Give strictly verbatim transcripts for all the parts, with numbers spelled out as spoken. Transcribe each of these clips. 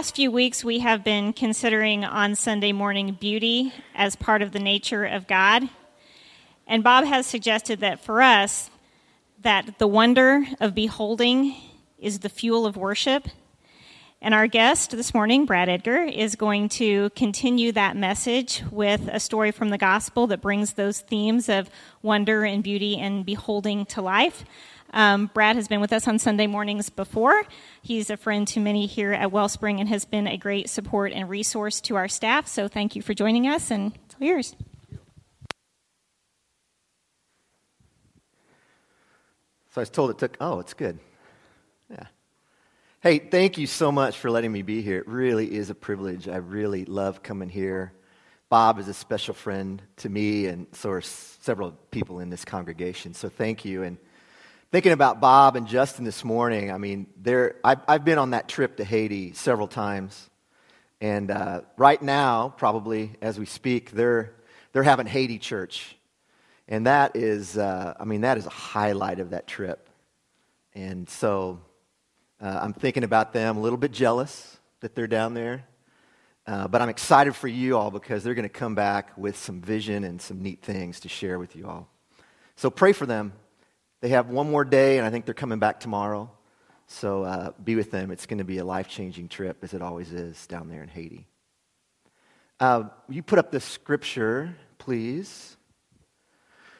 last few weeks, we have been considering on Sunday morning beauty as part of the nature of God. And Bob has suggested that for us, that the wonder of beholding is the fuel of worship. And our guest this morning, Brad Edgar, is going to continue that message with a story from the gospel that brings those themes of wonder and beauty and beholding to life. Um, Brad has been with us on Sunday mornings before. He's a friend to many here at Wellspring and has been a great support and resource to our staff. So thank you for joining us, and it's all yours. So I was told it took, oh, it's good. Yeah. Hey, thank you so much for letting me be here. It really is a privilege. I really love coming here. Bob is a special friend to me, and so are several people in this congregation. So thank you. And thinking about Bob and Justin this morning, I mean, they're, I've, I've been on that trip to Haiti several times, and uh, right now, probably as we speak, they're they're having Haiti church, and that is, uh, I mean, that is a highlight of that trip, and so uh, I'm thinking about them, a little bit jealous that they're down there, uh, but I'm excited for you all because they're going to come back with some vision and some neat things to share with you all, so pray for them. They have one more day, and I think they're coming back tomorrow. So uh, be with them. It's going to be a life-changing trip, as it always is, down there in Haiti. Uh, you put up the scripture, please.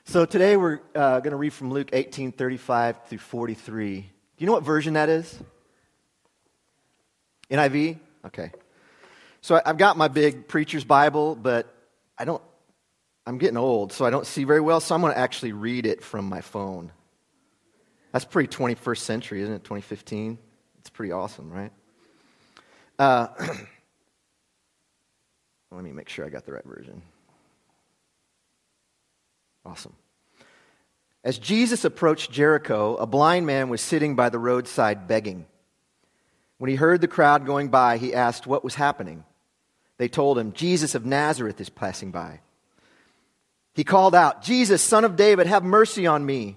So today we're uh, going to read from Luke eighteen thirty-five through forty-three. Do you know what version that is? N I V? Okay. So I've got my big preacher's Bible, but I don't. I'm getting old, so I don't see very well. So I'm going to actually read it from my phone. That's pretty twenty-first century, isn't it? twenty fifteen? It's pretty awesome, right? Uh, let me make sure I got the right version. Awesome. As Jesus approached Jericho, a blind man was sitting by the roadside begging. When he heard the crowd going by, he asked what was happening. They told him, "Jesus of Nazareth is passing by." He called out, "Jesus, Son of David, have mercy on me."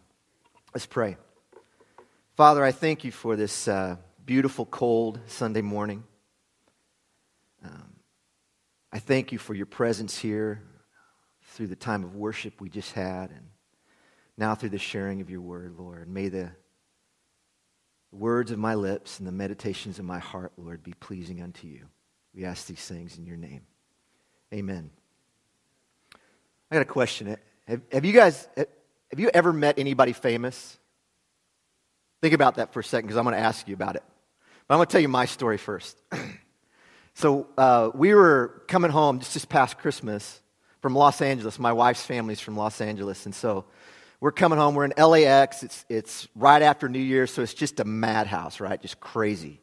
Let's pray. Father, I thank you for this uh, beautiful, cold Sunday morning. Um, I thank you for your presence here through the time of worship we just had, and now through the sharing of your word, Lord. May the words of my lips and the meditations of my heart, Lord, be pleasing unto you. We ask these things in your name. Amen. I got a question. Have, have you guys, have you ever met anybody famous? Think about that for a second because I'm going to ask you about it. But I'm going to tell you my story first. So uh, we were coming home just this past Christmas from Los Angeles. My wife's family's from Los Angeles. And so we're coming home. We're in L A X. It's, it's right after New Year's, so it's just a madhouse, right? Just crazy.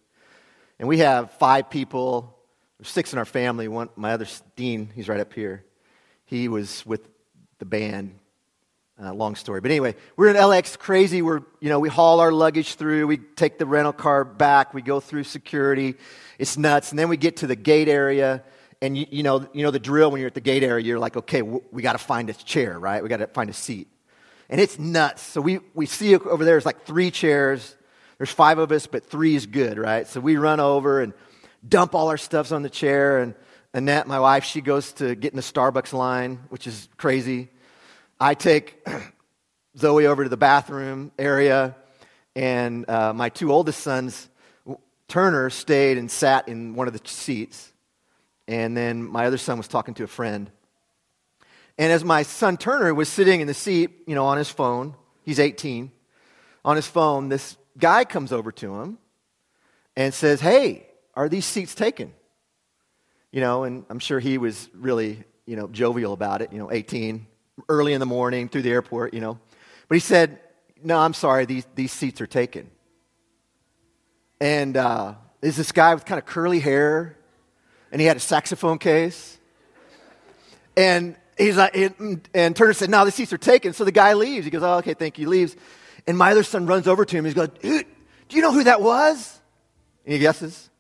And we have five people, six in our family. One, my other, Dean, he's right up here. He was with the band. Uh, long story. But anyway, we're in L A X, crazy. We're, you know, we haul our luggage through. We take the rental car back. We go through security. It's nuts. And then we get to the gate area. And, you, you know, you know the drill when you're at the gate area. You're like, okay, w- we got to find a chair, right? We got to find a seat. And it's nuts. So we, we see over there, there's like three chairs. There's five of us, but three is good, right? So we run over and dump all our stuffs on the chair, and Annette, my wife, she goes to get in the Starbucks line, which is crazy. I take Zoe over to the bathroom area, and uh, my two oldest sons, Turner, stayed and sat in one of the seats, and then my other son was talking to a friend. And as my son Turner was sitting in the seat, you know, on his phone, he's eighteen, on his phone, this guy comes over to him and says, "Hey, are these seats taken?" You know, and I'm sure he was really, you know, jovial about it, you know, eighteen, early in the morning, through the airport, you know. But he said, "No, I'm sorry, these, these seats are taken." And uh, is this guy with kind of curly hair, and he had a saxophone case. And he's like, and, and Turner said, no, the seats are taken. So the guy leaves. He goes, oh, okay, thank you. He leaves. And my other son runs over to him. He goes, dude, do you know who that was? Any guesses?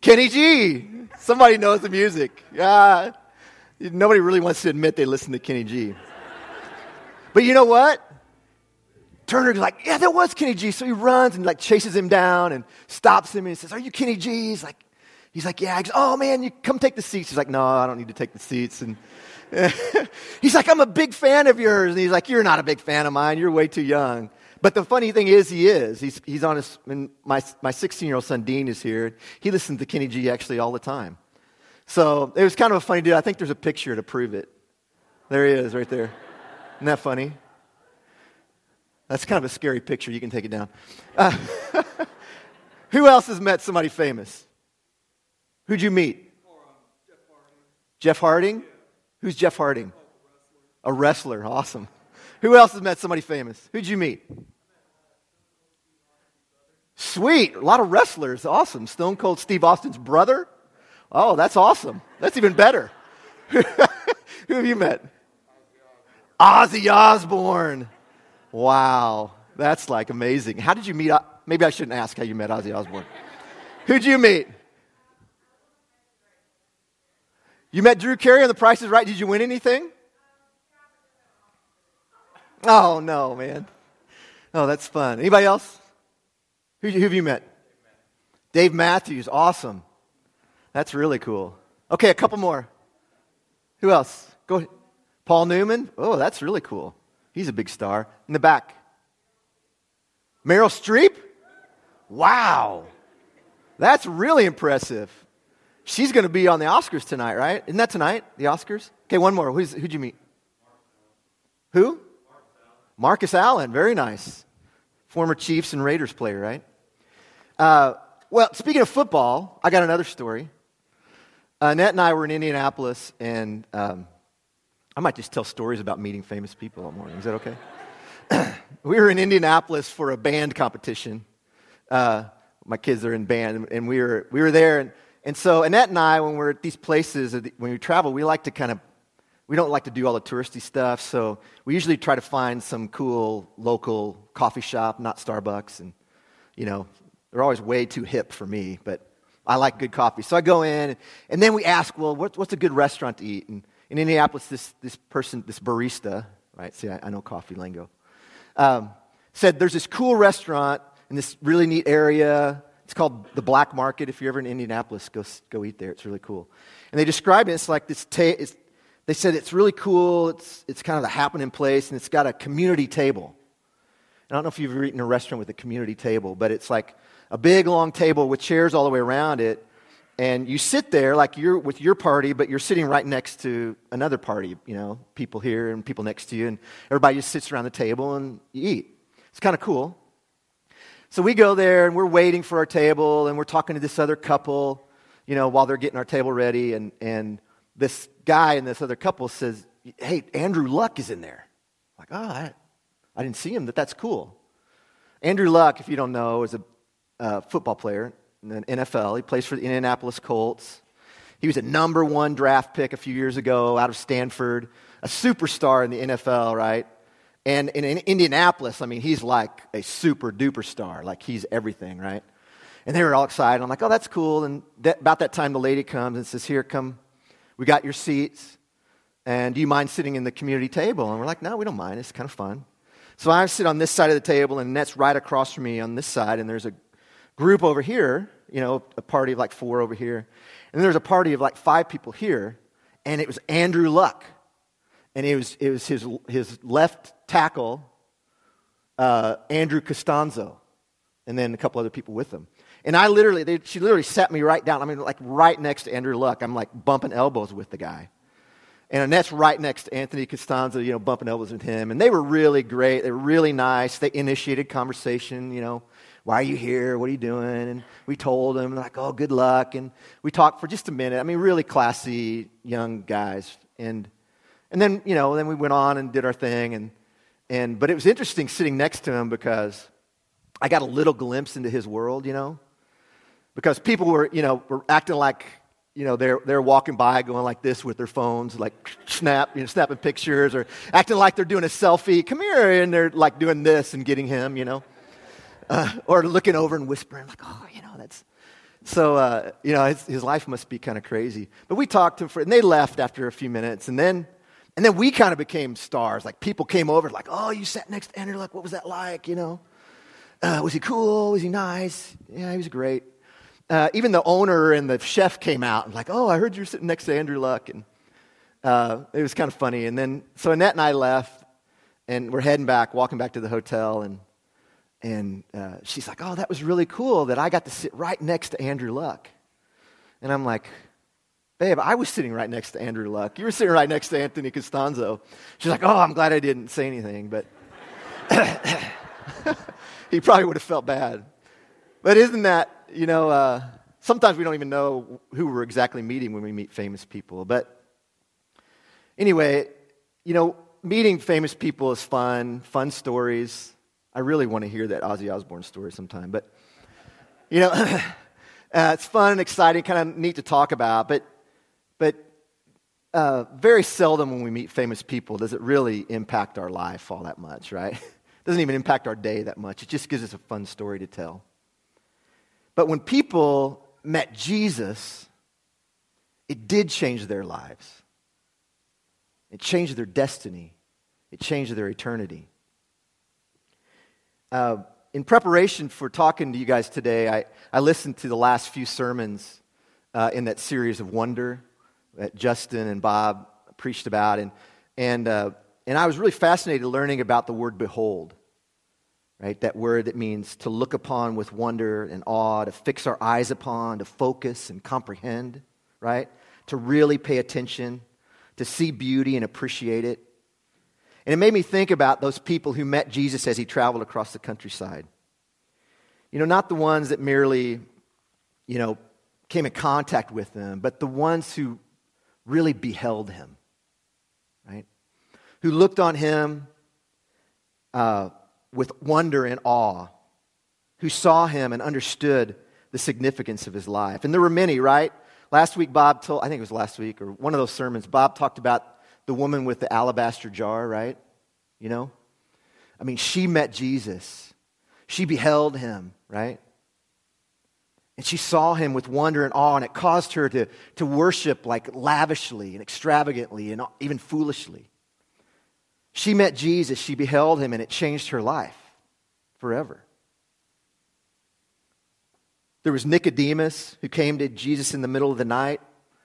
Kenny G. Somebody knows the music. Yeah. Nobody really wants to admit they listen to Kenny G. But you know what? Turner's like, yeah, that was Kenny G. So he runs and like chases him down and stops him and he says, are you Kenny G? He's like, he's like, yeah. He goes, oh man, you come take the seats. He's like, no, I don't need to take the seats. And he's like, I'm a big fan of yours. And he's like, you're not a big fan of mine. You're way too young. But the funny thing is, he is. He's he's on his. And my my sixteen year old son Dean is here. He listens to Kenny G actually all the time. So it was kind of a funny dude. I think there's a picture to prove it. There he is, right there. Isn't that funny? That's kind of a scary picture. You can take it down. Uh, who else has met somebody famous? Who'd you meet? Or, um, Jeff Harding. Jeff Harding? Yeah. Who's Jeff Harding? Oh, a wrestler. A wrestler. Awesome. Who else has met somebody famous? Who'd you meet? Sweet. A lot of wrestlers. Awesome. Stone Cold Steve Austin's brother? Oh, that's awesome. That's even better. Who have you met? Ozzy Osbourne. Wow. That's like amazing. How did you meet? Maybe I shouldn't ask how you met Ozzy Osbourne. Who'd you meet? You met Drew Carey on The Price is Right. Did you win anything? Oh, no, man. Oh, that's fun. Anybody else? Who, who have you met? Dave Matthews. Awesome. That's really cool. Okay, a couple more. Who else? Go ahead. Paul Newman. Oh, that's really cool. He's a big star. In the back. Meryl Streep? Wow. That's really impressive. She's going to be on the Oscars tonight, right? Isn't that tonight, the Oscars? Okay, one more. Who's, who'd you meet? Who? Marcus Allen. Very nice. Former Chiefs and Raiders player, right? Uh, well, speaking of football, I got another story. Annette and I were in Indianapolis, and um, I might just tell stories about meeting famous people all morning. Is that okay? We were in Indianapolis for a band competition. Uh, my kids are in band, and we were we were there, and And so Annette and I, when we're at these places, when we travel, we like to kind of, we don't like to do all the touristy stuff, so we usually try to find some cool local coffee shop, not Starbucks, and, you know, they're always way too hip for me, but I like good coffee. So I go in, and, and then we ask, well, what, what's a good restaurant to eat? And in Indianapolis, this this person, this barista, right, see, I, I know coffee lingo, um, said there's this cool restaurant in this really neat area. It's called The Black Market. If you're ever in Indianapolis, go go eat there. It's really cool. And they describe it. It's like this. Ta- it's, they said it's really cool. It's it's kind of a happening place, and it's got a community table. And I don't know if you've ever eaten a restaurant with a community table, but it's like a big long table with chairs all the way around it, and you sit there like you're with your party, but you're sitting right next to another party. You know, people here and people next to you, and everybody just sits around the table and you eat. It's kind of cool. So we go there, and we're waiting for our table, and we're talking to this other couple, you know, while they're getting our table ready, and, and this guy and this other couple says, hey, Andrew Luck is in there. I'm like, oh, I, I didn't see him, but that's cool. Andrew Luck, if you don't know, is a uh, football player in the N F L. He plays for the Indianapolis Colts. He was a number one draft pick a few years ago out of Stanford, a superstar in the N F L, right? And in Indianapolis, I mean, he's like a super-duper star. Like, he's everything, right? And they were all excited. I'm like, oh, that's cool. And that, about that time, the lady comes and says, here, come. We got your seats. And do you mind sitting in the community table? And we're like, no, we don't mind. It's kind of fun. So I sit on this side of the table, and that's right across from me on this side. And there's a group over here, you know, a party of like four over here. And there's a party of like five people here. And it was Andrew Luck. And it was it was his his left tackle, uh, Andrew Costanzo, and then a couple other people with him. And I literally, they, she literally sat me right down. I mean, like right next to Andrew Luck. I'm like bumping elbows with the guy. And Annette's right next to Anthony Castonzo, you know, bumping elbows with him. And they were really great. They were really nice. They initiated conversation, you know. Why are you here? What are you doing? And we told them, like, oh, good luck. And we talked for just a minute. I mean, really classy young guys. And... And then, you know, then we went on and did our thing. and and But it was interesting sitting next to him because I got a little glimpse into his world, you know. because people were, you know, were acting like, you know, they're they're walking by going like this with their phones, like snap, you know, snapping pictures, or acting like they're doing a selfie. Come here, and they're like doing this and getting him, you know, uh, or looking over and whispering like, oh, you know, that's. So, uh, you know, his, his life must be kind of crazy. But we talked to him for, and they left after a few minutes, and then, and then we kind of became stars. Like people came over, like, oh, you sat next to Andrew. Like, what was that like? You know, uh, was he cool? Was he nice? Yeah, he was great. Uh, even the owner and the chef came out and like, oh, I heard you're sitting next to Andrew Luck, and uh, it was kind of funny. And then so Annette and I left, and we're heading back, walking back to the hotel, and and uh, she's like, oh, that was really cool that I got to sit right next to Andrew Luck. And I'm like, babe, I was sitting right next to Andrew Luck. You were sitting right next to Anthony Castonzo. She's like, oh, I'm glad I didn't say anything, but he probably would have felt bad. But isn't that, you know, uh, sometimes we don't even know who we're exactly meeting when we meet famous people. But anyway, you know, meeting famous people is fun, fun stories. I really want to hear that Ozzy Osbourne story sometime. But, you know, uh, it's fun and exciting, kind of neat to talk about. But but uh, very seldom when we meet famous people does it really impact our life all that much, right? It doesn't even impact our day that much. It just gives us a fun story to tell. But when people met Jesus, it did change their lives. It changed their destiny. It changed their eternity. Uh, in preparation for talking to you guys today, I, I listened to the last few sermons uh, in that series of wonder that Justin and Bob preached about. And and uh, and I was really fascinated learning about the word behold. Right, that word that means to look upon with wonder and awe, to fix our eyes upon, to focus and comprehend, right? To really pay attention, to see beauty and appreciate it. And it made me think about those people who met Jesus as he traveled across the countryside. You know, not the ones that merely, you know, came in contact with him, but the ones who really beheld him, right? Who looked on him, uh, with wonder and awe, who saw him and understood the significance of his life. And there were many, right? Last week, Bob told, I think it was last week, or one of those sermons, Bob talked about the woman with the alabaster jar, right? You know? I mean, she met Jesus. She beheld him, right? And she saw him with wonder and awe, and it caused her to, to worship like lavishly and extravagantly and even foolishly. She met Jesus, she beheld him, and it changed her life forever. There was Nicodemus who came to Jesus in the middle of the night.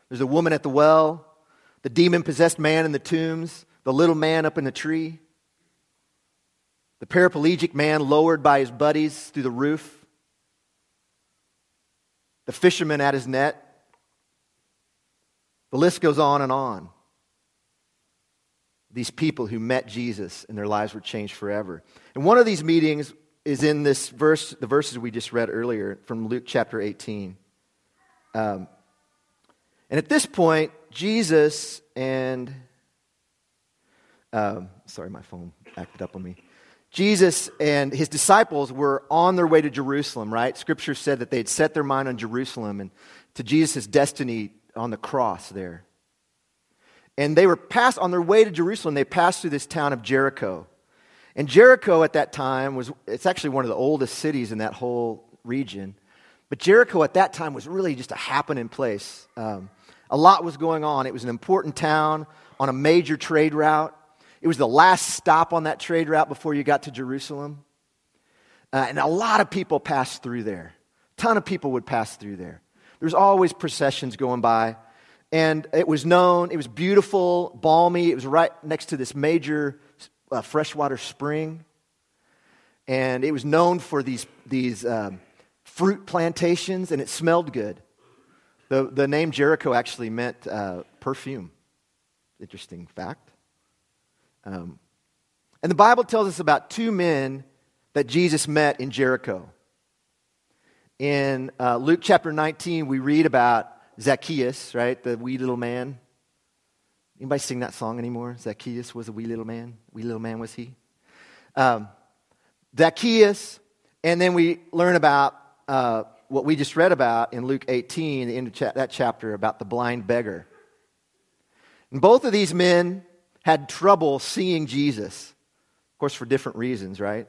There's a woman at the well, the demon-possessed man in the tombs, the little man up in the tree, the paraplegic man lowered by his buddies through the roof, the fisherman at his net. The list goes on and on. These people who met Jesus and their lives were changed forever. And one of these meetings is in this verse, the verses we just read earlier from Luke chapter eighteen. Um, and at this point, Jesus and, um, sorry, my phone acted up on me. Jesus and his disciples were on their way to Jerusalem, right? Scripture said that they had set their mind on Jerusalem and to Jesus' destiny on the cross there. And they were passed, on their way to Jerusalem, they passed through this town of Jericho. And Jericho at that time was, it's actually one of the oldest cities in that whole region. But Jericho at that time was really just a happening place. Um, a lot was going on. It was an important town on a major trade route. It was the last stop on that trade route before you got to Jerusalem. Uh, and a lot of people passed through there. A ton of people would pass through there. There's always processions going by. And it was known, it was beautiful, balmy. It was right next to this major uh, freshwater spring. And it was known for these these um, fruit plantations, and it smelled good. The, the name Jericho actually meant uh, perfume. Interesting fact. Um, and the Bible tells us about two men that Jesus met in Jericho. In uh, Luke chapter nineteen, we read about Zacchaeus, right? The wee little man. Anybody sing that song anymore? Zacchaeus was a wee little man. Wee little man was he. Um, Zacchaeus, and then we learn about uh, what we just read about in Luke eighteen, the end of cha- that chapter, about the blind beggar. And both of these men had trouble seeing Jesus. Of course, for different reasons, right?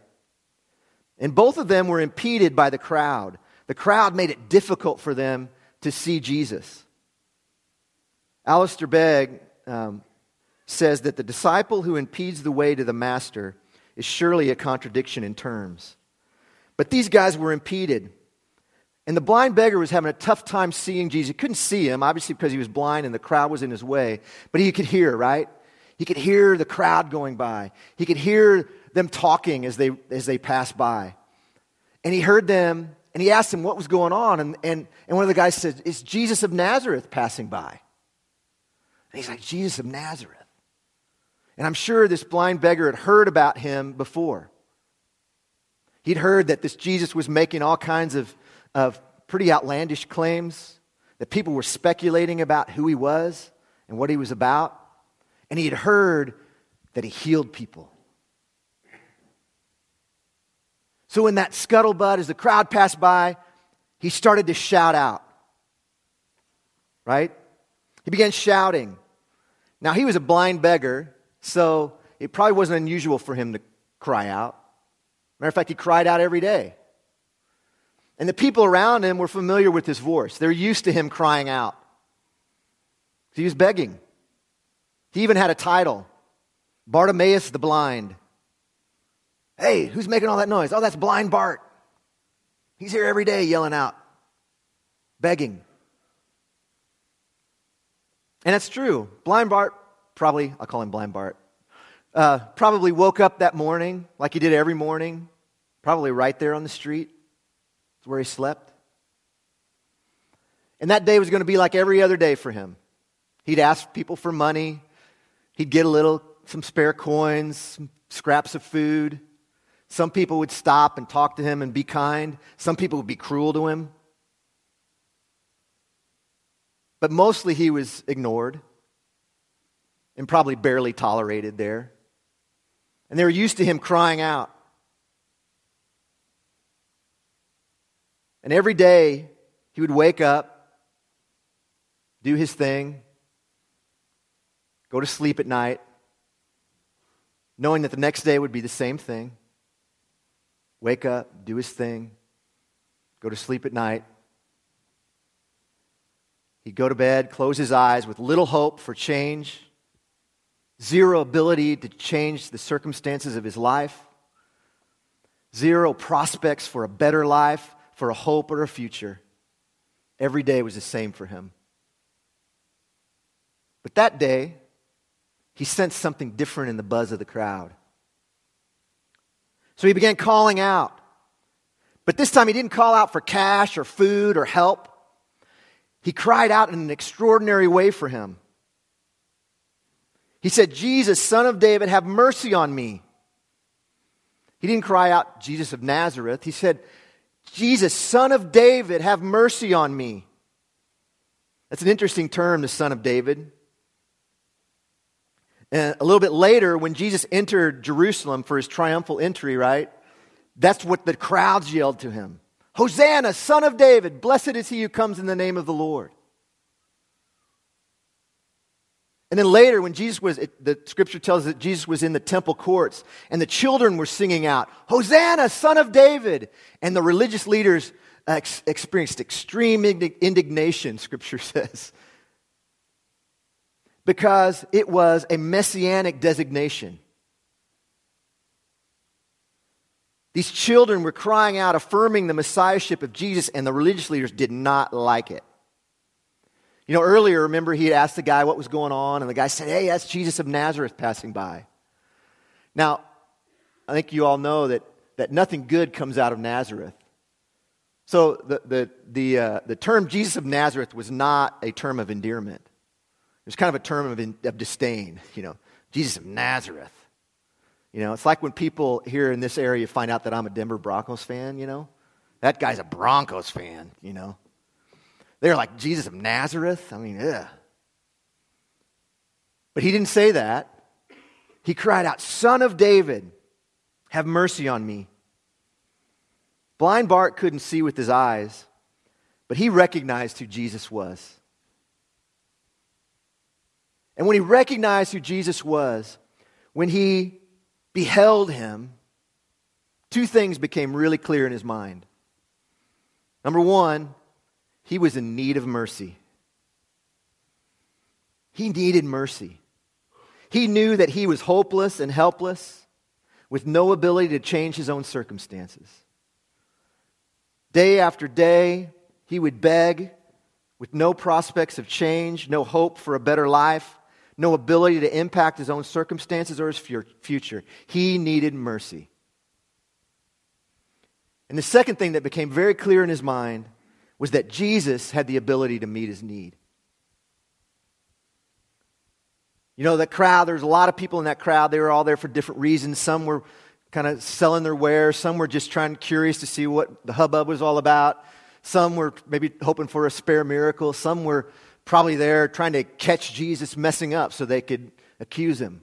And both of them were impeded by the crowd. The crowd made it difficult for them to see Jesus. Alistair Begg um, says that the disciple who impedes the way to the master is surely a contradiction in terms. But these guys were impeded. And the blind beggar was having a tough time seeing Jesus. He couldn't see him, obviously, because he was blind and the crowd was in his way. But he could hear, right? He could hear the crowd going by. He could hear them talking as they as they passed by. And he heard them, and he asked them what was going on. And, and, and one of the guys said, "It's Jesus of Nazareth passing by." And he's like, "Jesus of Nazareth." And I'm sure this blind beggar had heard about him before. He'd heard that this Jesus was making all kinds of of pretty outlandish claims, that people were speculating about who he was and what he was about. And he had heard that he healed people. So in that scuttlebutt, as the crowd passed by, he started to shout out, right? He began shouting. Now, he was a blind beggar, so it probably wasn't unusual for him to cry out. Matter of fact, he cried out every day. And the people around him were familiar with his voice. They're used to him crying out. He was begging. He even had a title, Bartimaeus the Blind. Hey, who's making all that noise? Oh, that's Blind Bart. He's here every day yelling out, begging. And that's true. Blind Bart probably, I'll call him Blind Bart, uh, probably woke up that morning like he did every morning, probably right there on the street. It's where he slept. And that day was going to be like every other day for him. He'd ask people for money. He'd get a little, some spare coins, some scraps of food. Some people would stop and talk to him and be kind. Some people would be cruel to him. But mostly he was ignored and probably barely tolerated there. And they were used to him crying out. And every day, he would wake up, do his thing, go to sleep at night, knowing that the next day would be the same thing. Wake up, do his thing, go to sleep at night. He'd go to bed, close his eyes with little hope for change, zero ability to change the circumstances of his life, zero prospects for a better life, for a hope or a future. Every day was the same for him. But that day, he sensed something different in the buzz of the crowd. So he began calling out. But this time he didn't call out for cash or food or help. He cried out in an extraordinary way for him. He said, "Jesus, Son of David, have mercy on me." He didn't cry out, "Jesus of Nazareth." He said, "Jesus, Son of David, have mercy on me." That's an interesting term, the Son of David. And a little bit later, when Jesus entered Jerusalem for his triumphal entry, right? That's what the crowds yelled to him. "Hosanna, Son of David, blessed is he who comes in the name of the Lord." And then later, when Jesus was, it, the scripture tells us that Jesus was in the temple courts, and the children were singing out, "Hosanna, Son of David." And the religious leaders ex- experienced extreme indignation, scripture says, because it was a messianic designation. These children were crying out, affirming the messiahship of Jesus, and the religious leaders did not like it. You know, earlier, remember, he asked the guy what was going on, and the guy said, "Hey, that's Jesus of Nazareth passing by." Now, I think you all know that, that nothing good comes out of Nazareth. So the the the, uh, the term Jesus of Nazareth was not a term of endearment. It was kind of a term of, in, of disdain, you know, Jesus of Nazareth. You know, it's like when people here in this area find out that I'm a Denver Broncos fan, you know. That guy's a Broncos fan, you know. They're like, "Jesus of Nazareth?" I mean, ugh. But he didn't say that. He cried out, "Son of David, have mercy on me." Blind Bart couldn't see with his eyes, But he recognized who Jesus was. And when he recognized who Jesus was, when he beheld him, two things became really clear in his mind. Number one, he was in need of mercy. He needed mercy. He knew that he was hopeless and helpless with no ability to change his own circumstances. Day after day, he would beg with no prospects of change, no hope for a better life, no ability to impact his own circumstances or his future. He needed mercy. And the second thing that became very clear in his mind was that Jesus had the ability to meet his need. You know, that crowd, there was a lot of people in that crowd. They were all there for different reasons. Some were kind of selling their wares. Some were just trying, curious to see what the hubbub was all about. Some were maybe hoping for a spare miracle. Some were probably there trying to catch Jesus messing up so they could accuse him.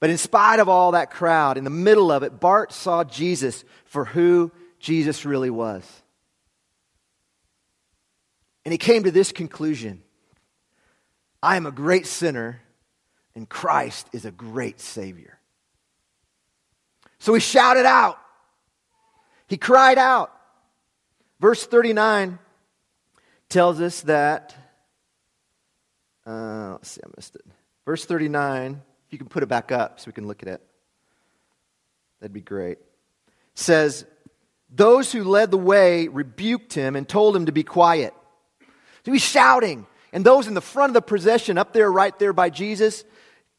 But in spite of all that crowd, in the middle of it, Bart saw Jesus for who Jesus really was. And he came to this conclusion: I am a great sinner, and Christ is a great Savior. So he shouted out. He cried out. Verse thirty-nine tells us that, uh, let's see, I missed it. Verse thirty-nine, if you can put it back up so we can look at it, that'd be great. It says, those who led the way rebuked him and told him to be quiet. So he's shouting. And those in the front of the procession up there, right there by Jesus,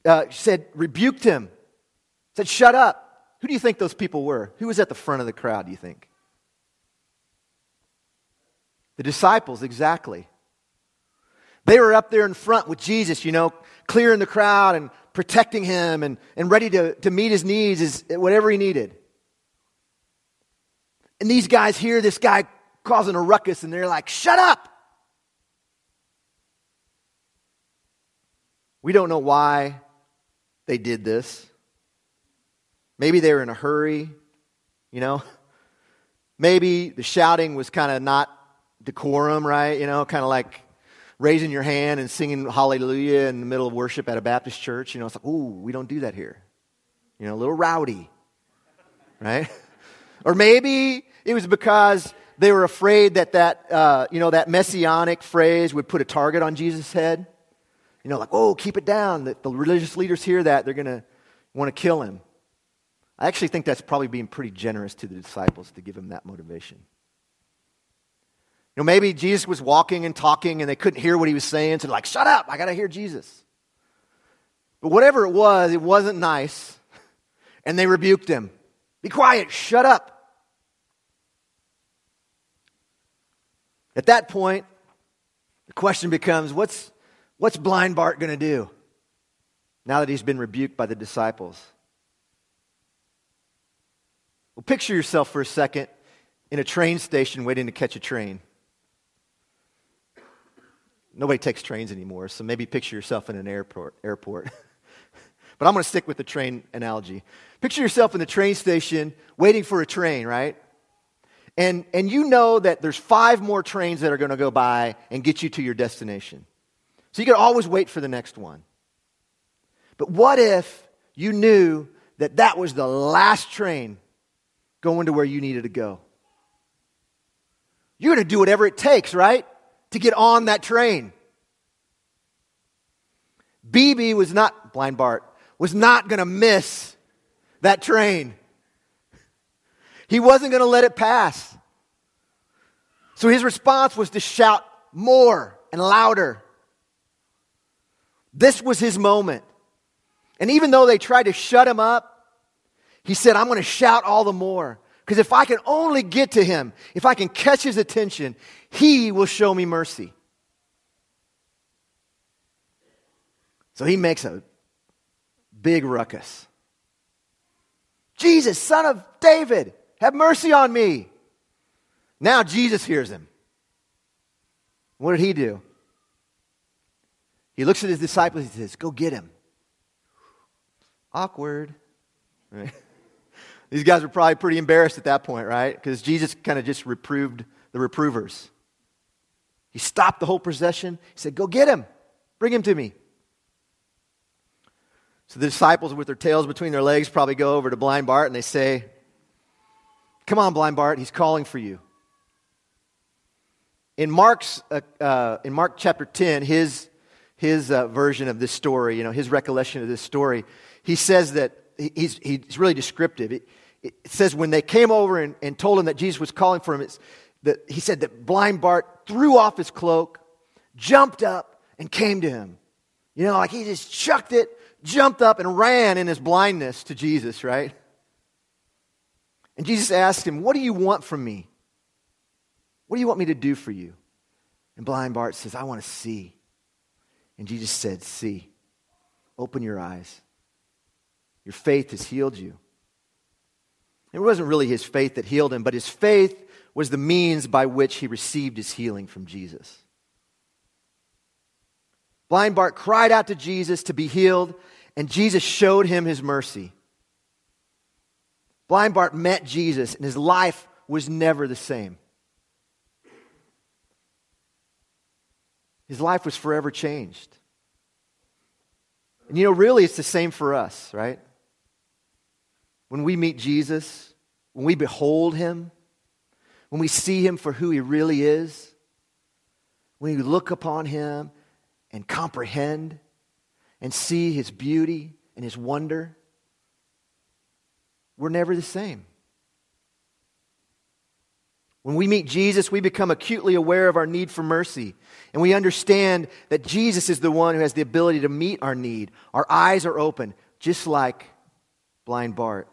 uh, said, rebuked him. Said, shut up. Who do you think those people were? Who was at the front of the crowd, do you think? The disciples, exactly. They were up there in front with Jesus, you know, clearing the crowd and protecting him and, and ready to, to meet his needs, is whatever he needed. And these guys hear this guy causing a ruckus, and they're like, shut up. We don't know why they did this. Maybe they were in a hurry, you know. Maybe the shouting was kind of not decorum, right? You know, kind of like raising your hand and singing hallelujah in the middle of worship at a Baptist church. You know, it's like, ooh, we don't do that here. You know, a little rowdy, right? Or maybe it was because they were afraid that that, uh, you know, that messianic phrase would put a target on Jesus' head. You know, like, oh, keep it down. The, the religious leaders hear that, they're going to want to kill him. I actually think that's probably being pretty generous to the disciples to give him that motivation. You know, maybe Jesus was walking and talking and they couldn't hear what he was saying, so they're like, shut up, I got to hear Jesus. But whatever it was, it wasn't nice. And they rebuked him. Be quiet, shut up. At that point, the question becomes, what's What's Blind Bart going to do now that he's been rebuked by the disciples? Well, picture yourself for a second in a train station waiting to catch a train. Nobody takes trains anymore, so maybe picture yourself in an airport. airport. But I'm going to stick with the train analogy. Picture yourself in the train station waiting for a train, right? And, and you know that there's five more trains that are going to go by and get you to your destination. So you could always wait for the next one. But what if you knew that that was the last train going to where you needed to go? You're going to do whatever it takes, right, to get on that train. B B was not, Blind Bart, was not going to miss that train. He wasn't going to let it pass. So his response was to shout more and louder. This was his moment. And even though they tried to shut him up, he said, I'm going to shout all the more. Because if I can only get to him, if I can catch his attention, he will show me mercy. So he makes a big ruckus. Jesus, son of David, have mercy on me. Now Jesus hears him. What did he do? He looks at his disciples and says, go get him. Awkward. Right? These guys were probably pretty embarrassed at that point, right? Because Jesus kind of just reproved the reprovers. He stopped the whole procession. He said, go get him. Bring him to me. So the disciples with their tails between their legs probably go over to Blind Bart and they say, come on, Blind Bart, he's calling for you. In Mark's, uh, uh, in Mark chapter ten, his, his uh, version of this story, you know, his recollection of this story, he says that, he's, he's really descriptive. It, it says when they came over and, and told him that Jesus was calling for him, it's that he said that Blind Bart threw off his cloak, jumped up, and came to him. You know, like he just chucked it, jumped up, and ran in his blindness to Jesus, right? And Jesus asked him, what do you want from me? What do you want me to do for you? And Blind Bart says, I want to see. And Jesus said, see. Open your eyes. Your faith has healed you. It wasn't really his faith that healed him, but his faith was the means by which he received his healing from Jesus. Blind Bart cried out to Jesus to be healed, and Jesus showed him his mercy. Blind Bart met Jesus, and his life was never the same. His life was forever changed. And you know, really, it's the same for us, right? When we meet Jesus, when we behold him, when we see him for who he really is, when we look upon him and comprehend and see his beauty and his wonder, we're never the same. When we meet Jesus, we become acutely aware of our need for mercy, and we understand that Jesus is the one who has the ability to meet our need. Our eyes are open, just like Blind Bart.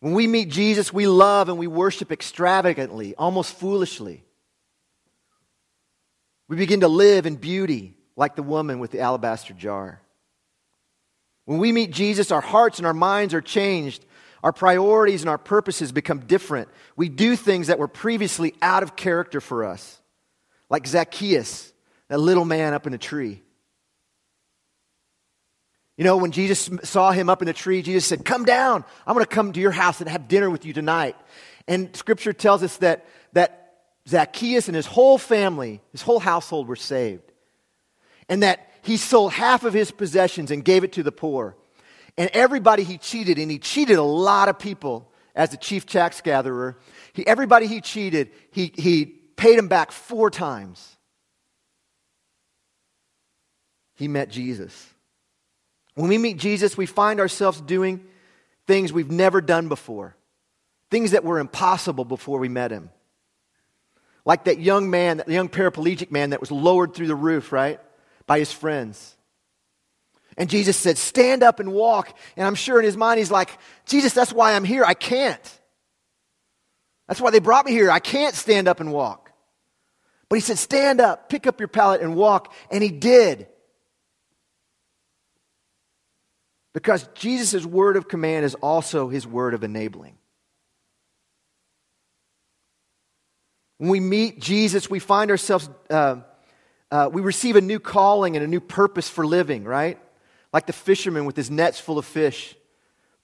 When we meet Jesus, we love and we worship extravagantly, almost foolishly. We begin to live in beauty like the woman with the alabaster jar. When we meet Jesus, our hearts and our minds are changed. Our priorities and our purposes become different. We do things that were previously out of character for us, like Zacchaeus, that little man up in a tree. You know, when Jesus saw him up in the tree, Jesus said, come down. I'm going to come to your house and have dinner with you tonight. And Scripture tells us that, that Zacchaeus and his whole family, his whole household were saved. And that he sold half of his possessions and gave it to the poor. And everybody he cheated, and he cheated a lot of people as the chief tax gatherer. He, everybody he cheated, he, he paid him back four times. He met Jesus. When we meet Jesus, we find ourselves doing things we've never done before, things that were impossible before we met him. Like that young man, that young paraplegic man that was lowered through the roof, right, by his friends. And Jesus said, stand up and walk. And I'm sure in his mind he's like, Jesus, that's why I'm here. I can't. That's why they brought me here. I can't stand up and walk. But he said, stand up, pick up your pallet and walk. And he did. Because Jesus' word of command is also his word of enabling. When we meet Jesus, we find ourselves, uh, uh, we receive a new calling and a new purpose for living, right? Like the fisherman with his nets full of fish.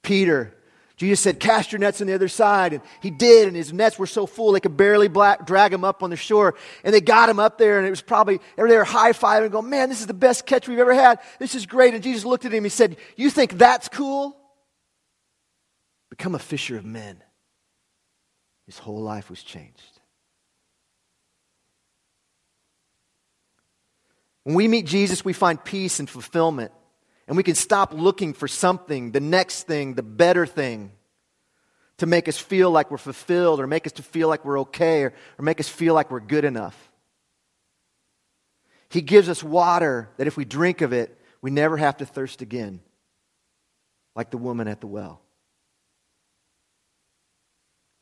Peter, Jesus said, cast your nets on the other side. And he did, and his nets were so full they could barely black, drag him up on the shore. And they got him up there, and it was probably, they were high-fiving and going, man, this is the best catch we've ever had. This is great. And Jesus looked at him, he said, you think that's cool? Become a fisher of men. His whole life was changed. When we meet Jesus, we find peace and fulfillment. And we can stop looking for something, the next thing, the better thing, to make us feel like we're fulfilled or make us to feel like we're okay or, or make us feel like we're good enough. He gives us water that if we drink of it, we never have to thirst again, like the woman at the well.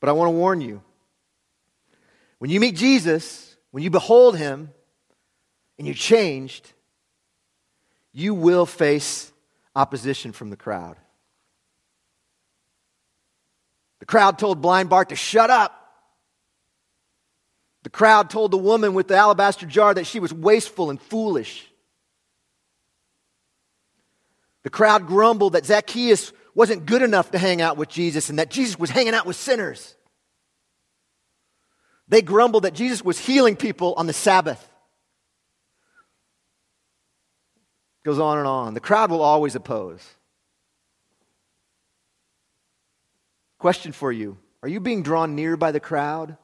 But I want to warn you, when you meet Jesus, when you behold him, and you're changed, you will face opposition from the crowd. The crowd told Blind Bart to shut up. The crowd told the woman with the alabaster jar that she was wasteful and foolish. The crowd grumbled that Zacchaeus wasn't good enough to hang out with Jesus and that Jesus was hanging out with sinners. They grumbled that Jesus was healing people on the Sabbath. Goes on and on. The crowd will always oppose. Question for you. Are you being drawn near by the crowd?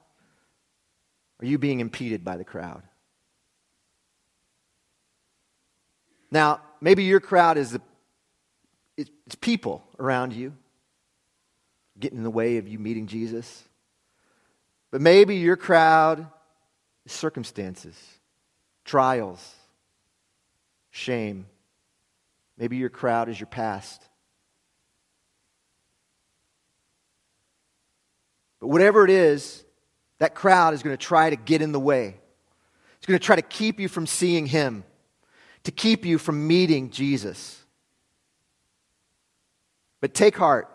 Are you being impeded by the crowd? Now, maybe your crowd is the it's people around you getting in the way of you meeting Jesus. But maybe your crowd is circumstances, trials, shame. Maybe your crowd is your past. But whatever it is, that crowd is going to try to get in the way. It's going to try to keep you from seeing him, to keep you from meeting Jesus. But take heart,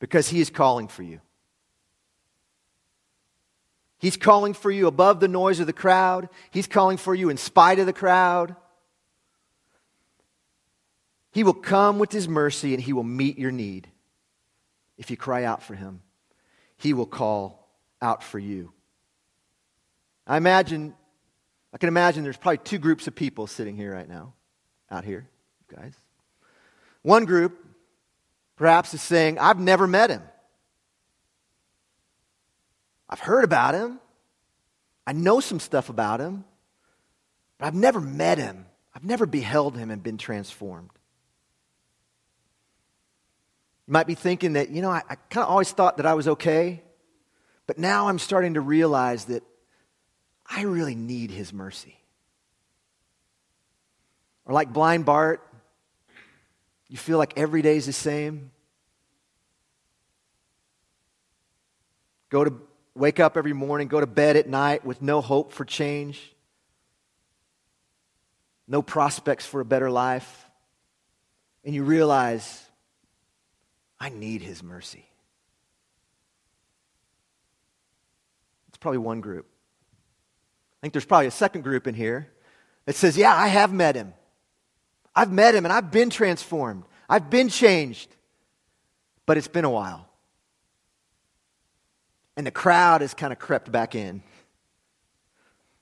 because he is calling for you. He's calling for you above the noise of the crowd. He's calling for you in spite of the crowd. He will come with his mercy and he will meet your need. If you cry out for him, he will call out for you. I imagine, I can imagine there's probably two groups of people sitting here right now, out here, you guys. One group, perhaps, is saying, I've never met him. I've heard about him. I know some stuff about him, but I've never met him. I've never beheld him and been transformed. You might be thinking that, you know, I, I kind of always thought that I was okay, but now I'm starting to realize that I really need his mercy. Or like Blind Bart, you feel like every day is the same. Go to wake up every morning, go to bed at night with no hope for change, no prospects for a better life, and you realize, I need his mercy. It's probably one group. I think there's probably a second group in here that says, yeah, I have met him. I've met him and I've been transformed. I've been changed. But it's been a while. And the crowd has kind of crept back in.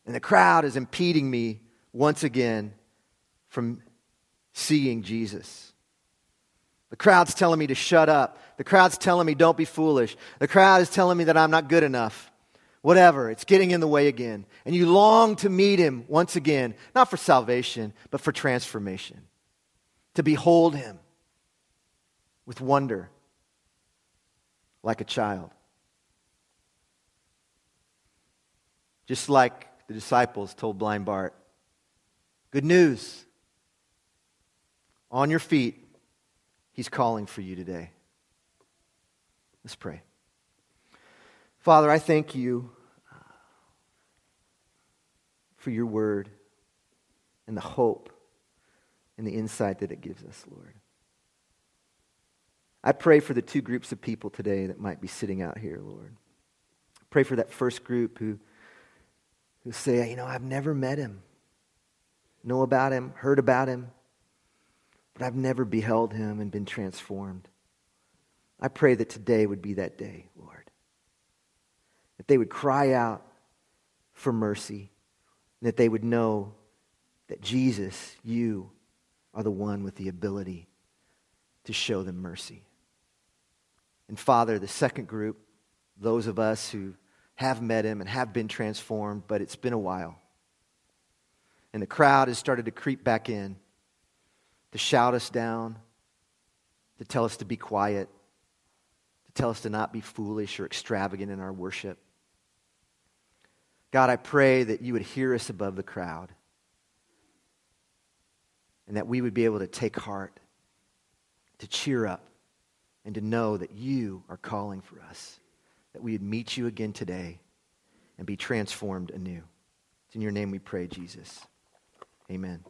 And the crowd is impeding me once again from seeing Jesus. The crowd's telling me to shut up. The crowd's telling me don't be foolish. The crowd is telling me that I'm not good enough. Whatever, it's getting in the way again. And you long to meet him once again, not for salvation, but for transformation. To behold him with wonder, like a child. Just like the disciples told Blind Bart, good news, on your feet, he's calling for you today. Let's pray. Father, I thank you for your word and the hope and the insight that it gives us, Lord. I pray for the two groups of people today that might be sitting out here, Lord. I pray for that first group who, who say, you know, I've never met him, know about him, heard about him, but I've never beheld him and been transformed. I pray that today would be that day, Lord. That they would cry out for mercy. And that they would know that Jesus, you, are the one with the ability to show them mercy. And Father, the second group, those of us who have met him and have been transformed, but it's been a while. And the crowd has started to creep back in, to shout us down, to tell us to be quiet, to tell us to not be foolish or extravagant in our worship. God, I pray that you would hear us above the crowd and that we would be able to take heart, to cheer up, and to know that you are calling for us, that we would meet you again today and be transformed anew. It's in your name we pray, Jesus. Amen.